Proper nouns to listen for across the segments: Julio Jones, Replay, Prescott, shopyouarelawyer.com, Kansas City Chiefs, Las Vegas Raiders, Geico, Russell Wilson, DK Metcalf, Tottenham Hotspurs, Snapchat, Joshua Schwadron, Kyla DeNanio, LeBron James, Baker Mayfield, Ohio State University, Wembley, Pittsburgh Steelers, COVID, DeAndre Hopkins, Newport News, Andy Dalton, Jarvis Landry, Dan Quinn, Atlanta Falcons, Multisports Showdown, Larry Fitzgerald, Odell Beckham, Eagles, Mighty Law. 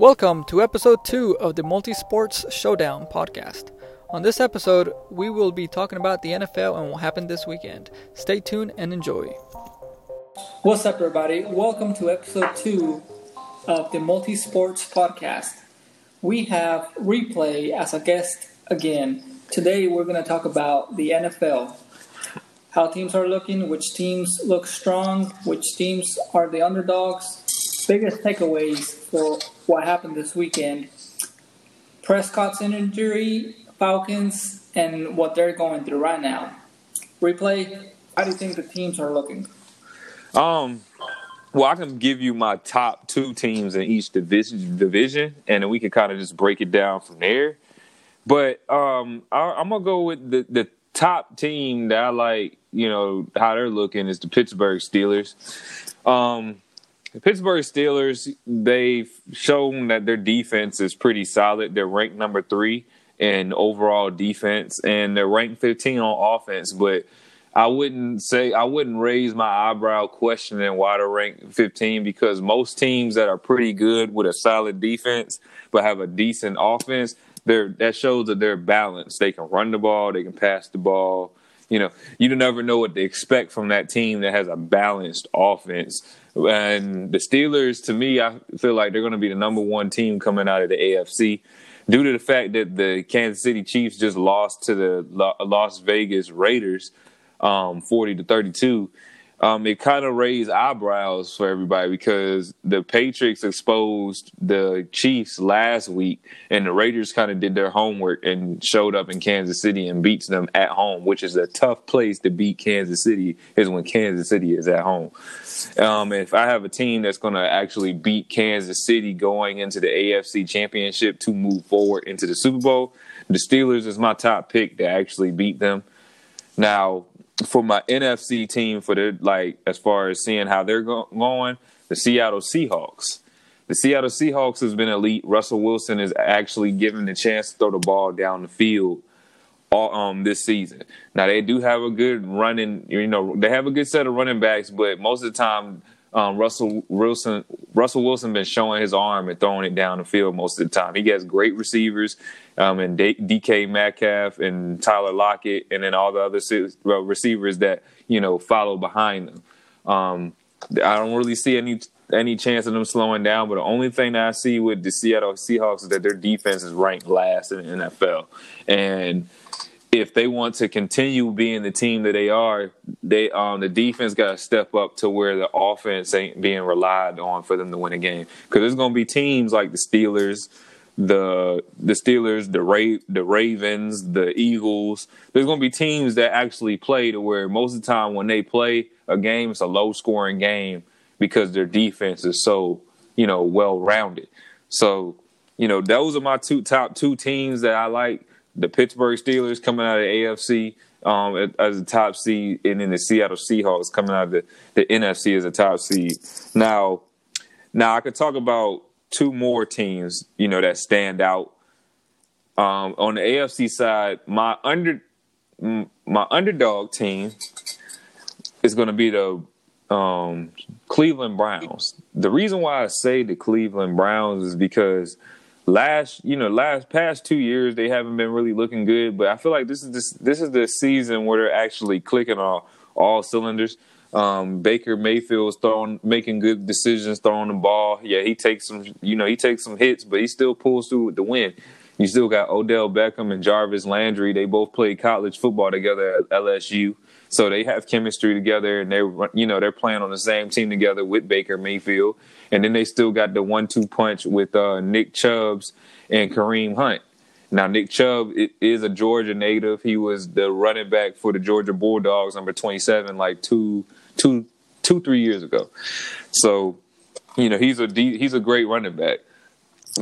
Welcome to episode 2 of the Multisports Showdown podcast. On this episode, we will be talking about the NFL and what happened this weekend. Stay tuned and enjoy. What's up, everybody? Welcome to episode 2 of the Multisports podcast. We have Replay as a guest again. Today, we're going to talk about the NFL. How teams are looking, which teams look strong, which teams are the underdogs. Biggest takeaways for what happened this weekend. Prescott's injury, Falcons, and what they're going through right now. Replay, how do you think the teams are looking? Well, I can give you my top two teams in each division, and then we can kind of just break it down from there. But I'm going to go with the top team that I like, you know, how they're looking is the Pittsburgh Steelers. The Pittsburgh Steelers, they've shown that their defense is pretty solid. They're ranked number 3 in overall defense, and they're ranked 15 on offense. But I wouldn't raise my eyebrow questioning why they're ranked 15, because most teams that are pretty good with a solid defense but have a decent offense, that shows that they're balanced. They can run the ball. They can pass the ball. You know, you never know what to expect from that team that has a balanced offense. And the Steelers, to me, I feel like they're going to be the number 1 team coming out of the AFC due to the fact that the Kansas City Chiefs just lost to the Las Vegas Raiders 40-32. It kind of raised eyebrows for everybody because the Patriots exposed the Chiefs last week, and the Raiders kind of did their homework and showed up in Kansas City and beats them at home, which is a tough place to beat Kansas City is when Kansas City is at home. If I have a team that's going to actually beat Kansas City going into the AFC Championship to move forward into the Super Bowl, the Steelers is my top pick to actually beat them. Now, for my NFC team, as far as seeing how they're going, the Seattle Seahawks. The Seattle Seahawks has been elite. Russell Wilson is actually given the chance to throw the ball down the field this season. Now, they do have a good running, you know, they have a good set of running backs, but most of the time, Russell Wilson been showing his arm and throwing it down the field most of the time. He has great receivers, and DK Metcalf and Tyler Lockett, and then all the other receivers that, you know, follow behind them. I don't really see any chance of them slowing down, but the only thing that I see with the Seattle Seahawks is that their defense is ranked last in the NFL. And if they want to continue being the team that they are, the defense got to step up to where the offense ain't being relied on for them to win a game. Because there's going to be teams like the Steelers, the Ravens, the Eagles. There's going to be teams that actually play to where most of the time when they play a game, it's a low-scoring game because their defense is so, you know, well-rounded. So, you know, those are my top two teams that I like. The Pittsburgh Steelers coming out of the AFC as a top seed, and then the Seattle Seahawks coming out of the NFC as a top seed. Now I could talk about two more teams, you know, that stand out. On the AFC side, my underdog team is going to be the Cleveland Browns. The reason why I say the Cleveland Browns is because past 2 years, they haven't been really looking good, but I feel like this is the season where they're actually clicking on all cylinders. Baker Mayfield's making good decisions, throwing the ball. Yeah, he takes some hits, but he still pulls through with the win. You still got Odell Beckham and Jarvis Landry. They both played college football together at LSU, so they have chemistry together, and they're playing on the same team together with Baker Mayfield. And then they still got the 1-2 punch with Nick Chubb and Kareem Hunt. Now, Nick Chubb is a Georgia native. He was the running back for the Georgia Bulldogs, number 27, like 3 years ago. So, you know, he's a great running back.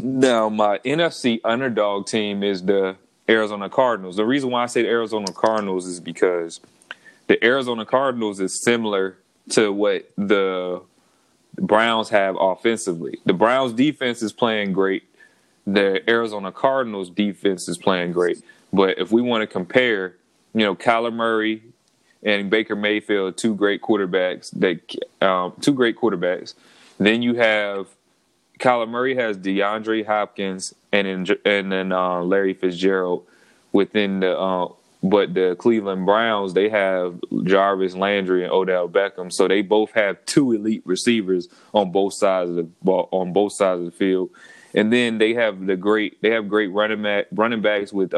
Now, my NFC underdog team is the Arizona Cardinals. The reason why I say the Arizona Cardinals is because the Arizona Cardinals is similar to what the Browns have offensively. The Browns defense is playing great. The Arizona Cardinals defense is playing great. But if we want to compare, you know, Kyler Murray and Baker Mayfield, two great quarterbacks, then you have Kyler Murray has DeAndre Hopkins and then Larry Fitzgerald within the but the Cleveland Browns, they have Jarvis Landry and Odell Beckham, so they both have two elite receivers on both sides of the field. And then they have great running backs with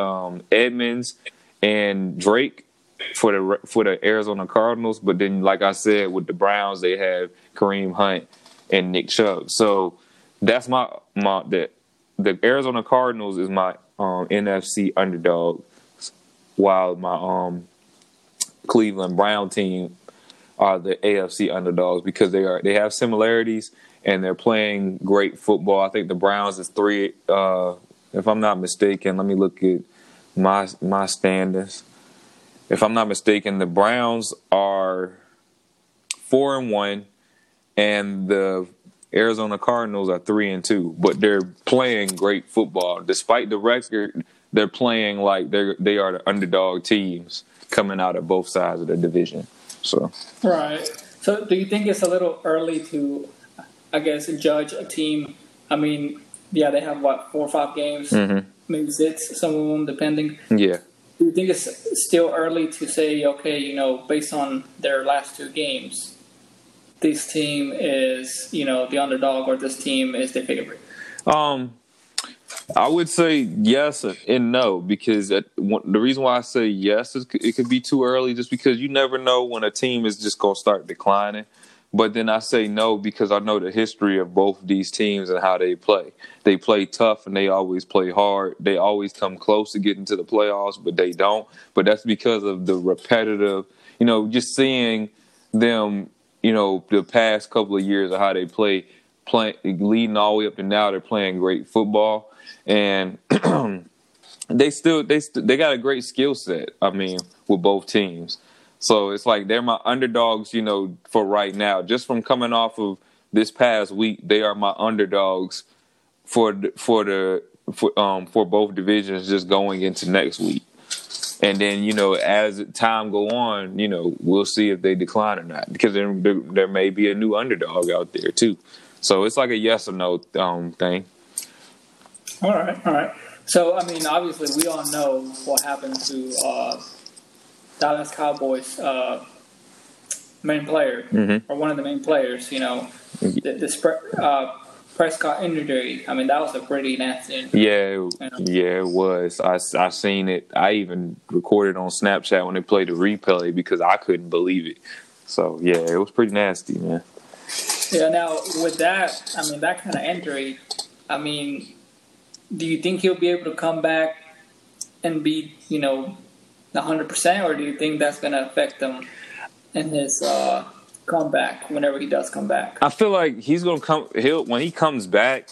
Edmonds and Drake for the Arizona Cardinals. But then, like I said, with the Browns, they have Kareem Hunt and Nick Chubb. So that's the Arizona Cardinals is my NFC underdog, while my Cleveland Brown team are the AFC underdogs because they have similarities and they're playing great football. I think the Browns is 3, if I'm not mistaken. Let me look at my standings. If I'm not mistaken, the Browns are 4-1, and the Arizona Cardinals are 3-2. But they're playing great football. Despite the record, they're playing like they are the underdog teams coming out of both sides of the division. So right. So do you think it's a little early to, I guess, judge a team? I mean, yeah, they have, 4 or 5 games, mm-hmm. maybe 6, some of them, depending. Yeah. Do you think it's still early to say, okay, based on their last 2 games, this team is, the underdog, or this team is the favorite? I would say yes and no, because the reason why I say yes is it could be too early, just because you never know when a team is just going to start declining. But then I say no because I know the history of both these teams and how they play. They play tough and they always play hard. They always come close to getting to the playoffs, but they don't. But that's because of the repetitive, just seeing them, the past couple of years of how they play, leading all the way up to now. They're playing great football. And they got a great skill set, I mean, with both teams. So it's like they're my underdogs, for right now. Just from coming off of this past week, they are my underdogs for both divisions just going into next week. And then, as time go on, we'll see if they decline or not, because there may be a new underdog out there too. So it's like a yes or no thing. All right. So, I mean, obviously, we all know what happened to Dallas Cowboys' main player, mm-hmm. or one of the main players, the Prescott injury. I mean, that was a pretty nasty injury. Yeah, yeah, it was. I seen it. I even recorded on Snapchat when they played the replay because I couldn't believe it. So, yeah, it was pretty nasty, man. Yeah, now, with that, I mean, that kind of injury, I mean, do you think he'll be able to come back and be, 100%, or do you think that's going to affect him in his comeback whenever he does come back? I feel like he's going to when he comes back,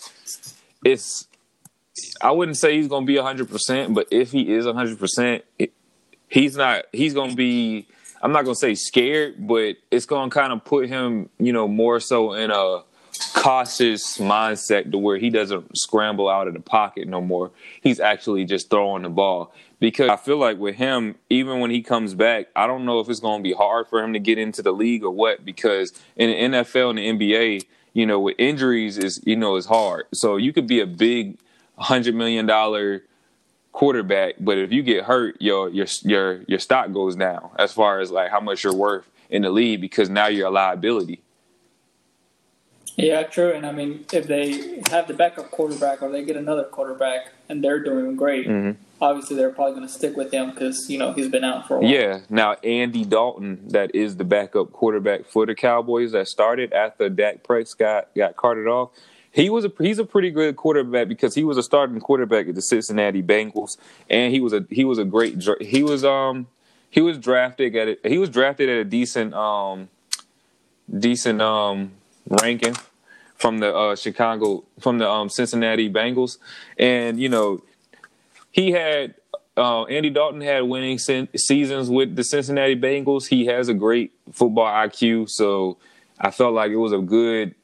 I wouldn't say he's going to be 100%, but if he is 100%, he's going to be, I'm not going to say scared, but it's going to kind of put him, more so in a cautious mindset to where he doesn't scramble out of the pocket no more. He's actually just throwing the ball. Because I feel like with him, even when he comes back, I don't know if it's going to be hard for him to get into the league or what, because in the NFL and the NBA, with injuries is, it's hard. So you could be a big $100 million quarterback, but if you get hurt, your stock goes down as far as like how much you're worth in the league, because now you're a liability. Yeah, true. And I mean, if they have the backup quarterback or they get another quarterback and they're doing great, mm-hmm. obviously they're probably going to stick with him because, he's been out for a while. Yeah. Now, Andy Dalton, that is the backup quarterback for the Cowboys that started after Dak Prescott got carted off. He's a pretty good quarterback because he was a starting quarterback at the Cincinnati Bengals, and he was drafted at a decent ranking from the Cincinnati Bengals, and he had Andy Dalton had winning seasons with the Cincinnati Bengals. He has a great football IQ, so I felt like it was a good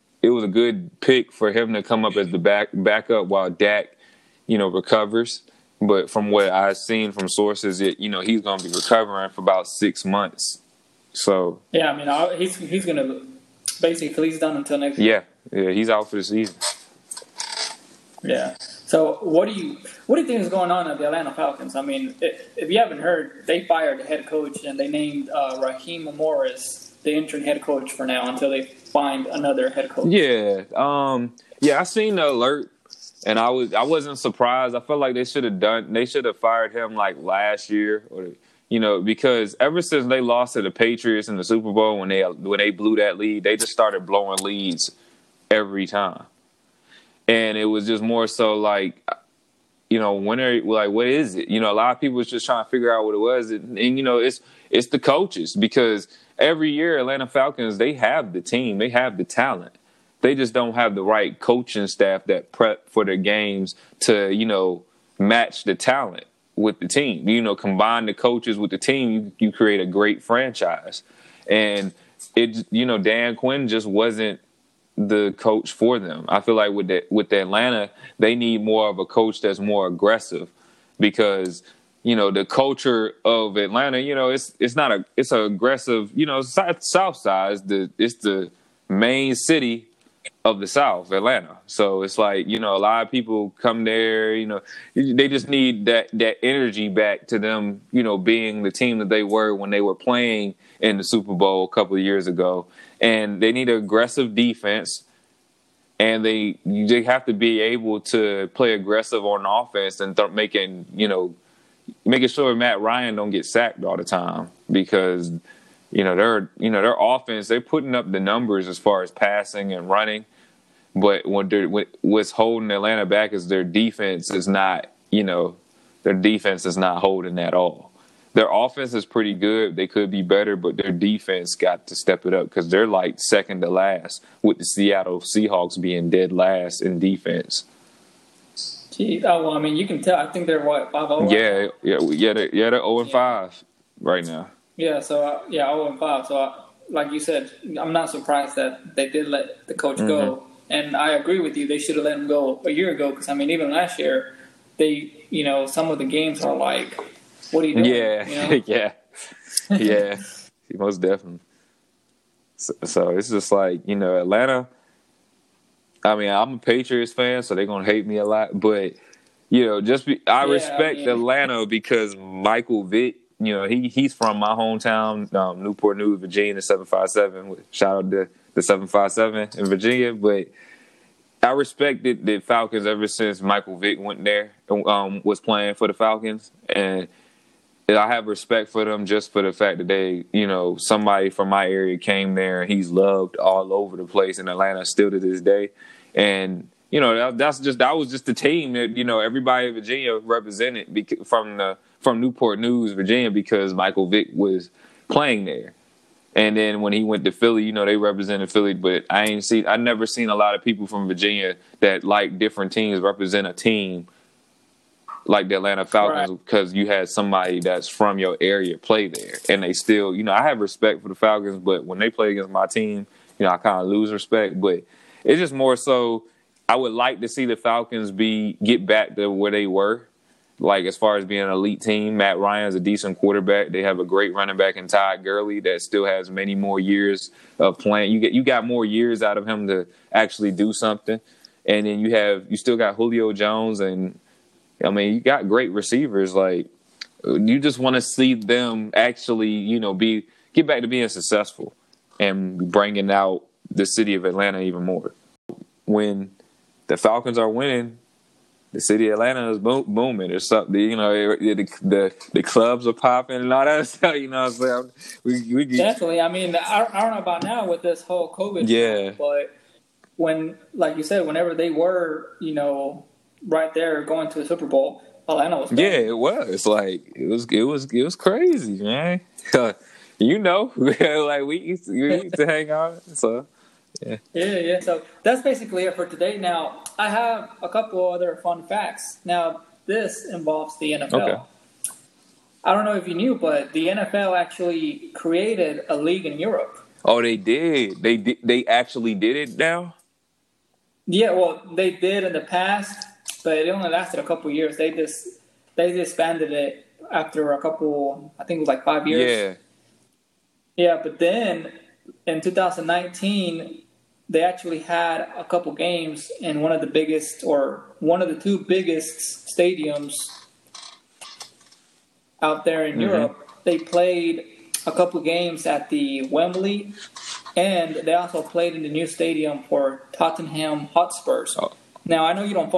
pick for him to come up as the backup while Dak, recovers. But from what I've seen from sources, he's going to be recovering for about 6 months. So yeah, I mean, he's going to. Basically, he's done until next year. Yeah, he's out for the season. Yeah. So what do you think is going on at the Atlanta Falcons? I mean, if you haven't heard, they fired the head coach and they named Raheem Morris the interim head coach for now until they find another head coach. Yeah. Yeah, I seen the alert and I wasn't surprised. I felt like they should have fired him like last year, or because ever since they lost to the Patriots in the Super Bowl when they blew that lead, they just started blowing leads every time. And it was just more so like, what is it? A lot of people was just trying to figure out what it was. And it's the coaches, because every year Atlanta Falcons, they have the team. They have the talent. They just don't have the right coaching staff that prep for their games to, match the talent with the team. Combine the coaches with the team, you create a great franchise. And, Dan Quinn just wasn't the coach for them. I feel like with the Atlanta, they need more of a coach that's more aggressive, because the culture of Atlanta, it's an aggressive. South side it's the main city of the South, Atlanta. So it's like a lot of people come there. They just need that energy back to them. Being the team that they were when they were playing in the Super Bowl a couple of years ago. And they need an aggressive defense, and they have to be able to play aggressive on offense and making sure Matt Ryan don't get sacked all the time, because their offense, they're putting up the numbers as far as passing and running, but what's holding Atlanta back is their defense is not holding at all. Their offense is pretty good. They could be better, but their defense got to step it up, because they're like second to last, with the Seattle Seahawks being dead last in defense. Geez. Oh, well, I mean, you can tell. I think they're, what, 5-0? They're 0-5 right now. Yeah, so, 0-5. So, like you said, I'm not surprised that they did let the coach go. And I agree with you. They should have let him go a year ago, because, I mean, even last year, they, some of the games are like, what are you doing? Yeah, yeah, most definitely. So it's just like, Atlanta, I mean, I'm a Patriots fan, so they're going to hate me a lot. But, I respect Atlanta, because Michael Vick, he's from my hometown, Newport News, Virginia, 757. Shout out to the 757 in Virginia. But I respected the Falcons ever since Michael Vick went there, was playing for the Falcons. And I have respect for them just for the fact that they, somebody from my area came there, and he's loved all over the place in Atlanta still to this day. And, that was just the team that, everybody in Virginia represented from Newport News, Virginia, because Michael Vick was playing there. And then when he went to Philly, they represented Philly, but I never seen a lot of people from Virginia that like different teams represent a team like the Atlanta Falcons, because you had somebody that's from your area play there. And they still, I have respect for the Falcons, but when they play against my team, I kind of lose respect. But it's just more so I would like to see the Falcons get back to where they were, like as far as being an elite team. Matt Ryan's a decent quarterback. They have a great running back in Todd Gurley that still has many more years of playing. You got more years out of him to actually do something. And then you still got Julio Jones, and you got great receivers. Like, you just want to see them actually, get back to being successful and bringing out the city of Atlanta even more. When the Falcons are winning, the city of Atlanta is booming. There's something, the clubs are popping and all that stuff. What I'm saying? Definitely. I mean, I don't know about now with this whole COVID thing, but when, like you said, whenever they were, right there going to the Super Bowl, Atlanta was crazy. Yeah, it was. It's like it was crazy, man. Like we used to hang out. So yeah. So that's basically it for today. Now I have a couple other fun facts. Now this involves the NFL. Okay. I don't know if you knew, but the NFL actually created a league in Europe. Oh, they did. They actually did it now. Yeah, well, they did in the past, but it only lasted a couple of years. They disbanded it after a couple, I think it was like 5 years. Yeah. Yeah, but then in 2019, they actually had a couple games in one of the biggest, or one of the two biggest stadiums out there in Europe. They played a couple games at the Wembley, and they also played in the new stadium for Tottenham Hotspurs. Oh. Now, I know you don't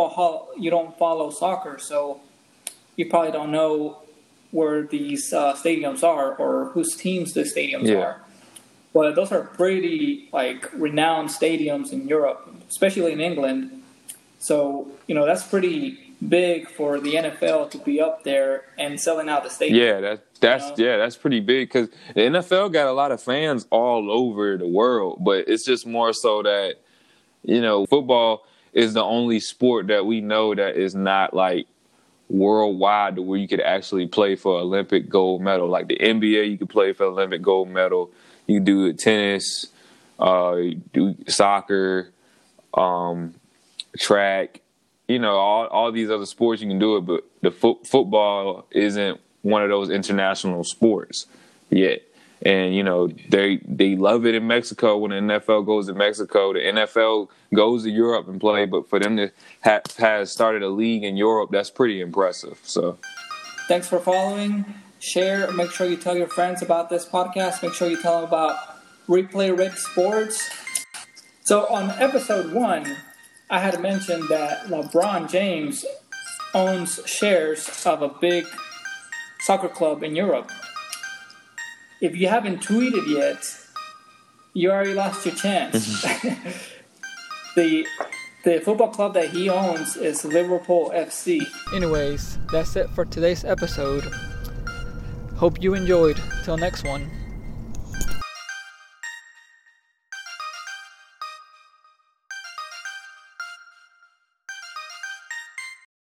follow soccer, so you probably don't know where these stadiums are or whose teams the stadiums are. But those are pretty, renowned stadiums in Europe, especially in England. So, that's pretty big for the NFL to be up there and selling out the stadium. Yeah, that's pretty big, because the NFL got a lot of fans all over the world. But it's just more so that, football is the only sport that we know that is not, worldwide, to where you could actually play for Olympic gold medal. Like the NBA, you could play for Olympic gold medal. You can do tennis, do soccer, track, all these other sports you can do it, but the football isn't one of those international sports yet. And, they love it in Mexico. When the NFL goes to Mexico, the NFL goes to Europe and play, but for them to have started a league in Europe, that's pretty impressive. So, thanks for following. Share, make sure you tell your friends about this podcast. Make sure you tell them about Replay Red Sports. So on episode 1, I had mentioned that LeBron James owns shares of a big soccer club in Europe. If you haven't tweeted yet, you already lost your chance. The football club that he owns is Liverpool FC. Anyways, that's it for today's episode. Hope you enjoyed. Till next one.